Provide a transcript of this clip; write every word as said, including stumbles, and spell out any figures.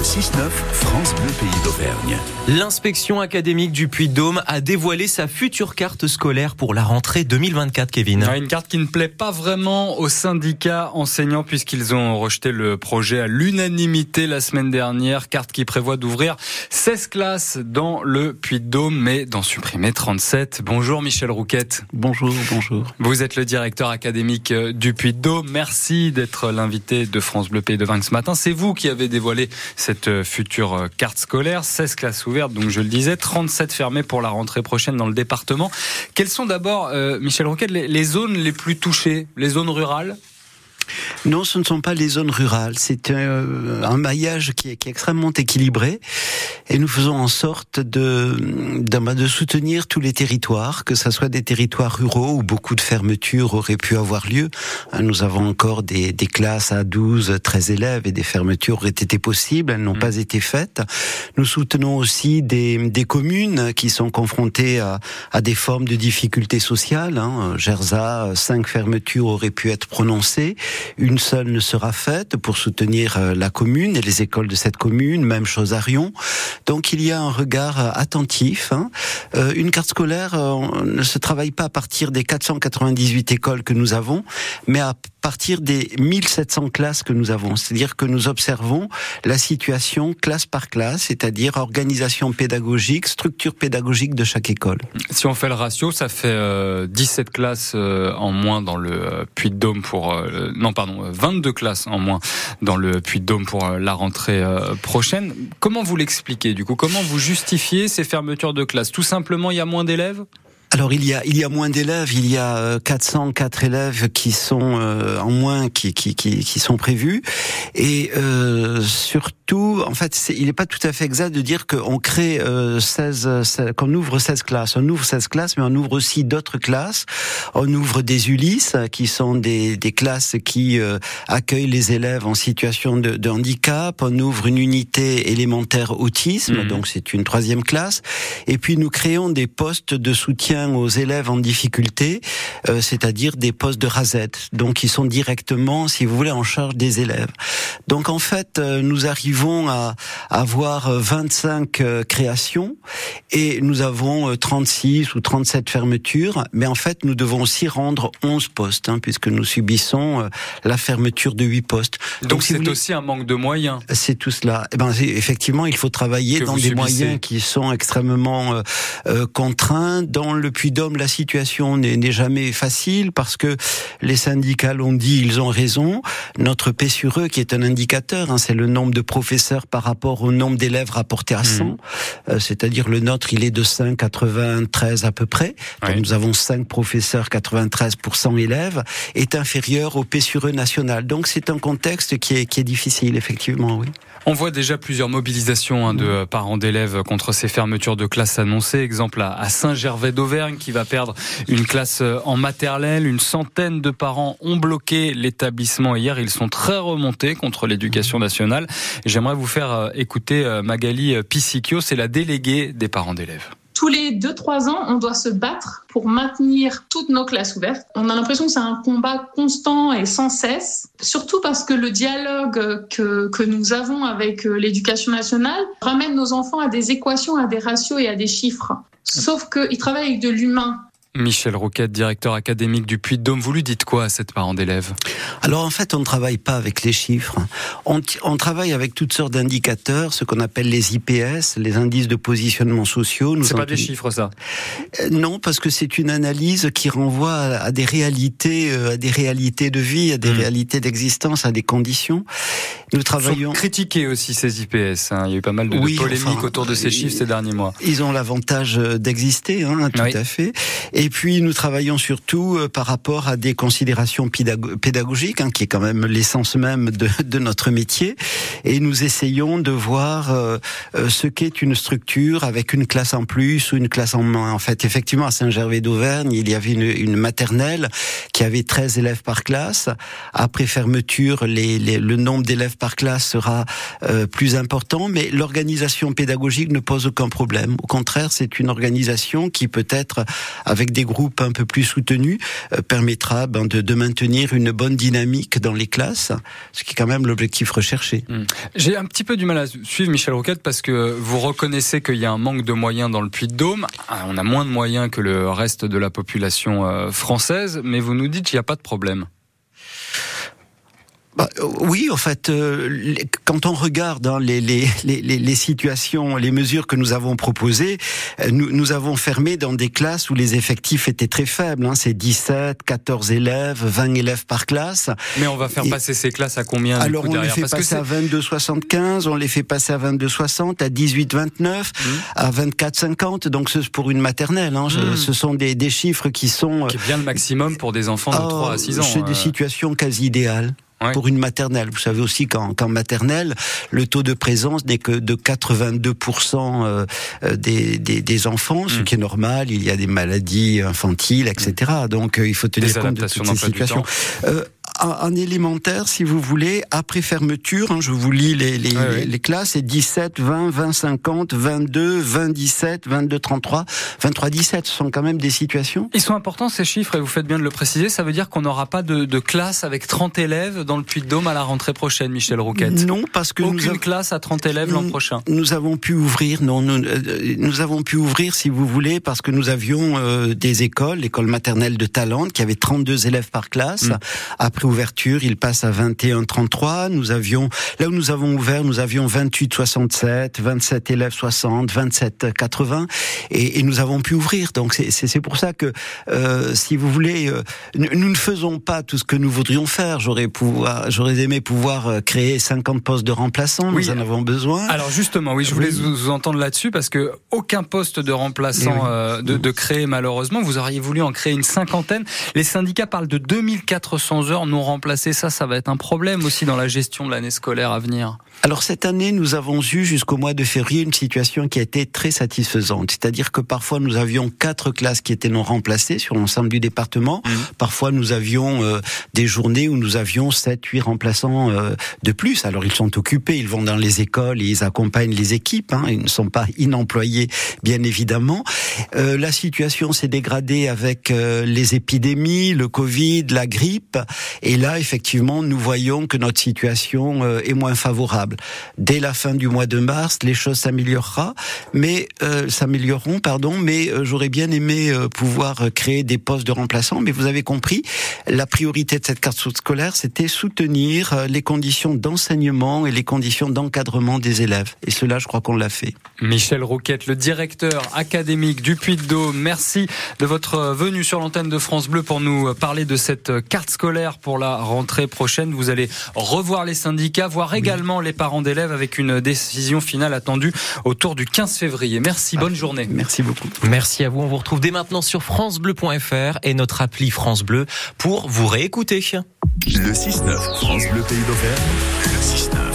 Le six neuf, France Bleu Pays d'Auvergne. L'inspection académique du Puy-de-Dôme a dévoilé sa future carte scolaire pour la rentrée deux mille vingt-quatre, Kevin. Une carte qui ne plaît pas vraiment aux syndicats enseignants puisqu'ils ont rejeté le projet à l'unanimité la semaine dernière. Carte qui prévoit d'ouvrir seize classes dans le Puy-de-Dôme mais d'en supprimer trente-sept. Bonjour Michel Rouquette. Bonjour, bonjour. Vous êtes le directeur académique du Puy-de-Dôme. Merci d'être l'invité de France Bleu Pays d'Auvergne ce matin. C'est vous qui avez dévoilé cette future carte scolaire, seize classes ouvertes, donc je le disais, trente-sept fermées pour la rentrée prochaine dans le département. Quelles sont d'abord, euh, Michel Rouquette, les, les zones les plus touchées, les zones rurales ? Non, ce ne sont pas les zones rurales. C'est un, un maillage qui est, qui est extrêmement équilibré et nous faisons en sorte de, de, de soutenir tous les territoires, que ce soit des territoires ruraux où beaucoup de fermetures auraient pu avoir lieu. Nous avons encore des, des classes à douze, treize élèves et des fermetures auraient été possibles, elles n'ont mmh. pas été faites. Nous soutenons aussi des, des communes qui sont confrontées à, à des formes de difficultés sociales. Hein. Gersat, cinq fermetures auraient pu être prononcées. Une seule ne sera faite pour soutenir la commune et les écoles de cette commune, même chose à Rion. Donc il y a un regard attentif. Hein. Euh, une carte scolaire euh, ne se travaille pas à partir des quatre cent quatre-vingt-dix-huit écoles que nous avons, mais à partir des mille sept cents classes que nous avons. C'est-à-dire que nous observons la situation classe par classe, c'est-à-dire organisation pédagogique, structure pédagogique de chaque école. Si on fait le ratio, ça fait euh, dix-sept classes euh, en moins dans le euh, Puy-de-Dôme pour... Euh, non, pardon, vingt-deux classes en moins dans le Puy-de-Dôme pour euh, la rentrée euh, prochaine. Comment vous l'expliquez du coup ? Comment vous justifiez ces fermetures de classes ? Tout simplement, il y a moins d'élèves ? Alors il y a il y a moins d'élèves, il y a quatre cent quatre élèves qui sont euh, en moins qui qui qui qui sont prévus et euh, surtout en fait c'est, il est pas tout à fait exact de dire qu'on crée euh, seize, seize qu'on ouvre seize classes, on ouvre seize classes mais on ouvre aussi d'autres classes, on ouvre des U L I S qui sont des des classes qui euh, accueillent les élèves en situation de, de handicap, on ouvre une unité élémentaire autisme mmh. donc c'est une troisième classe et puis nous créons des postes de soutien aux élèves en difficulté, euh, c'est-à-dire des postes de rasette. Donc, ils sont directement, si vous voulez, en charge des élèves. Donc, en fait, euh, nous arrivons à, à avoir vingt-cinq euh, créations et nous avons euh, trente-six ou trente-sept fermetures. Mais en fait, nous devons aussi rendre onze postes, hein, puisque nous subissons euh, la fermeture de huit postes. Donc, Donc si c'est voulez, aussi un manque de moyens. C'est tout cela. Eh ben, effectivement, il faut travailler que dans des subissez. Moyens qui sont extrêmement euh, euh, contraints. Dans le Puy-de-Dôme, la situation n'est, n'est jamais facile parce que les syndicats l'ont dit, ils ont raison. Notre P sur E, qui est un indicateur, hein, c'est le nombre de professeurs par rapport au nombre d'élèves rapporté à cent. Mmh. Euh, c'est-à-dire le nôtre, il est de cinq virgule quatre-vingt-treize à peu près. Donc oui. Nous avons cinq professeurs, quatre-vingt-treize pour cent élèves, est inférieur au P sur E national. Donc c'est un contexte qui est, qui est difficile, effectivement, oui. On voit déjà plusieurs mobilisations hein, de parents d'élèves contre ces fermetures de classes annoncées. Exemple à, à Saint-Gervais-d'Auvergne qui va perdre une classe en maternelle. Une centaine de parents ont bloqué l'établissement hier. Ils sont très remontés contre l'éducation nationale. Et j'aimerais vous faire écouter Magali Pisicchio, c'est la déléguée des parents d'élèves. Tous les deux trois ans, on doit se battre pour maintenir toutes nos classes ouvertes. On a l'impression que c'est un combat constant et sans cesse, surtout parce que le dialogue que, que nous avons avec l'éducation nationale ramène nos enfants à des équations, à des ratios et à des chiffres. Sauf qu'ils travaillent avec de l'humain. Michel Rouquette, directeur académique du Puy-de-Dôme, vous lui dites quoi à cette parent d'élève ? Alors en fait, on ne travaille pas avec les chiffres. On, on travaille avec toutes sortes d'indicateurs, ce qu'on appelle les I P S, les indices de positionnement sociaux. Nous c'est pas des t- chiffres, ça ? euh, Non, parce que c'est une analyse qui renvoie à, à des réalités, euh, à des réalités de vie, à des mmh. réalités d'existence, à des conditions. Nous travaillons. Ils sont critiqués aussi ces I P S. Hein. Il y a eu pas mal de, oui, de polémiques enfin, autour de ces chiffres ces derniers mois. Ils ont l'avantage d'exister, hein, tout oui. à fait. Et Et puis nous travaillons surtout par rapport à des considérations pédagogiques, hein, qui est quand même l'essence même de, de notre métier. Et nous essayons de voir euh, ce qu'est une structure avec une classe en plus ou une classe en moins. En fait, effectivement, à Saint-Gervais-d'Auvergne, il y avait une, une maternelle qui avait treize élèves par classe. Après fermeture, les, les, le nombre d'élèves par classe sera euh, plus important, mais l'organisation pédagogique ne pose aucun problème. Au contraire, c'est une organisation qui peut être avec avec des groupes un peu plus soutenus euh, permettra ben, de, de maintenir une bonne dynamique dans les classes, ce qui est quand même l'objectif recherché. Mmh. J'ai un petit peu du mal à suivre Michel Rouquette parce que vous reconnaissez qu'il y a un manque de moyens dans le Puy-de-Dôme. On a moins de moyens que le reste de la population française, mais vous nous dites qu'il n'y a pas de problème. Bah, oui, en fait, euh, les, quand on regarde hein, les, les, les, les situations, les mesures que nous avons proposées, euh, nous, nous avons fermé dans des classes où les effectifs étaient très faibles. Hein, c'est dix-sept, quatorze élèves, vingt élèves par classe. Mais on va faire et... passer ces classes à combien? Alors on les fait Parce passer à vingt-deux virgule soixante-quinze, on les fait passer à vingt-deux virgule soixante, à dix-huit virgule vingt-neuf, mmh. à vingt-quatre virgule cinquante. Donc c'est pour une maternelle. Hein, mmh. Ce sont des, des chiffres qui sont... Qui est bien le maximum pour des enfants de oh, trois à six ans. C'est euh... des situations quasi idéales. Ouais. Pour une maternelle, vous savez aussi qu'en, qu'en maternelle, le taux de présence n'est que de quatre-vingt-deux pour cent des, des, des enfants, mmh. ce qui est normal. Il y a des maladies infantiles, et cetera. Mmh. Donc, il faut tenir des compte de toutes ces situations. Euh, en élémentaire, si vous voulez, après fermeture, hein, je vous lis les, les, ah oui. les classes, c'est dix-sept, vingt, vingt, cinquante, vingt-deux, vingt, dix-sept, vingt-deux, trente-trois, vingt-trois, dix-sept. Ce sont quand même des situations. Ils sont importants, ces chiffres, et vous faites bien de le préciser. Ça veut dire qu'on n'aura pas de, de classe avec trente élèves dans le Puy-de-Dôme à la rentrée prochaine, Michel Rouquette. Non, parce que... Aucune nous a... classe à trente élèves l'an prochain. Nous avons pu ouvrir, non, nous, euh, nous avons pu ouvrir, si vous voulez, parce que nous avions euh, des écoles, l'école maternelle de Talente, qui avait trente-deux élèves par classe. Mmh. Après ouverture, il passe à vingt et un virgule trente-trois. Nous avions, là où nous avons ouvert, nous avions vingt-huit virgule soixante-sept, vingt-sept élèves soixante, vingt-sept virgule quatre-vingts, et, et nous avons pu ouvrir. Donc c'est, c'est, c'est pour ça que, euh, si vous voulez, euh, nous ne faisons pas tout ce que nous voudrions faire. J'aurais pouvoir, j'aurais aimé pouvoir créer cinquante postes de remplaçants. Oui. Nous en avons besoin. Alors justement, oui, je voulais oui. vous entendre là-dessus parce que aucun poste de remplaçant oui. euh, de, de créer malheureusement. Vous auriez voulu en créer une cinquantaine. Les syndicats parlent de deux mille quatre cents heures non remplacées. Ça, ça va être un problème aussi dans la gestion de l'année scolaire à venir. Alors cette année, nous avons eu jusqu'au mois de février une situation qui a été très satisfaisante. C'est-à-dire que parfois nous avions quatre classes qui étaient non remplacées sur l'ensemble du département. Mmh. Parfois nous avions euh, des journées où nous avions sept, huit remplaçants euh, de plus. Alors ils sont occupés, ils vont dans les écoles et ils accompagnent les équipes. Hein. Ils ne sont pas inemployés, bien évidemment. Euh, la situation s'est dégradée avec euh, les épidémies, le Covid, la grippe. Et là, effectivement, nous voyons que notre situation euh, est moins favorable. Dès la fin du mois de mars, les choses s'amélioreront, mais euh, s'amélioreront, pardon. Mais euh, j'aurais bien aimé euh, pouvoir euh, créer des postes de remplaçants. Mais vous avez compris, la priorité de cette carte scolaire, c'était soutenir euh, les conditions d'enseignement et les conditions d'encadrement des élèves. Et cela, je crois qu'on l'a fait. Michel Rouquette, le directeur académique du Puy-de-Dôme. Merci de votre venue sur l'antenne de France Bleu pour nous parler de cette carte scolaire pour la rentrée prochaine. Vous allez revoir les syndicats, voir également oui. les parents d'élèves avec une décision finale attendue autour du quinze février. Merci, ah, bonne journée. Merci beaucoup. Merci à vous. On vous retrouve dès maintenant sur francebleu point fr et notre appli France Bleu pour vous réécouter. Le six neuf, France Bleu Pays d'Auvergne. Le six neuf.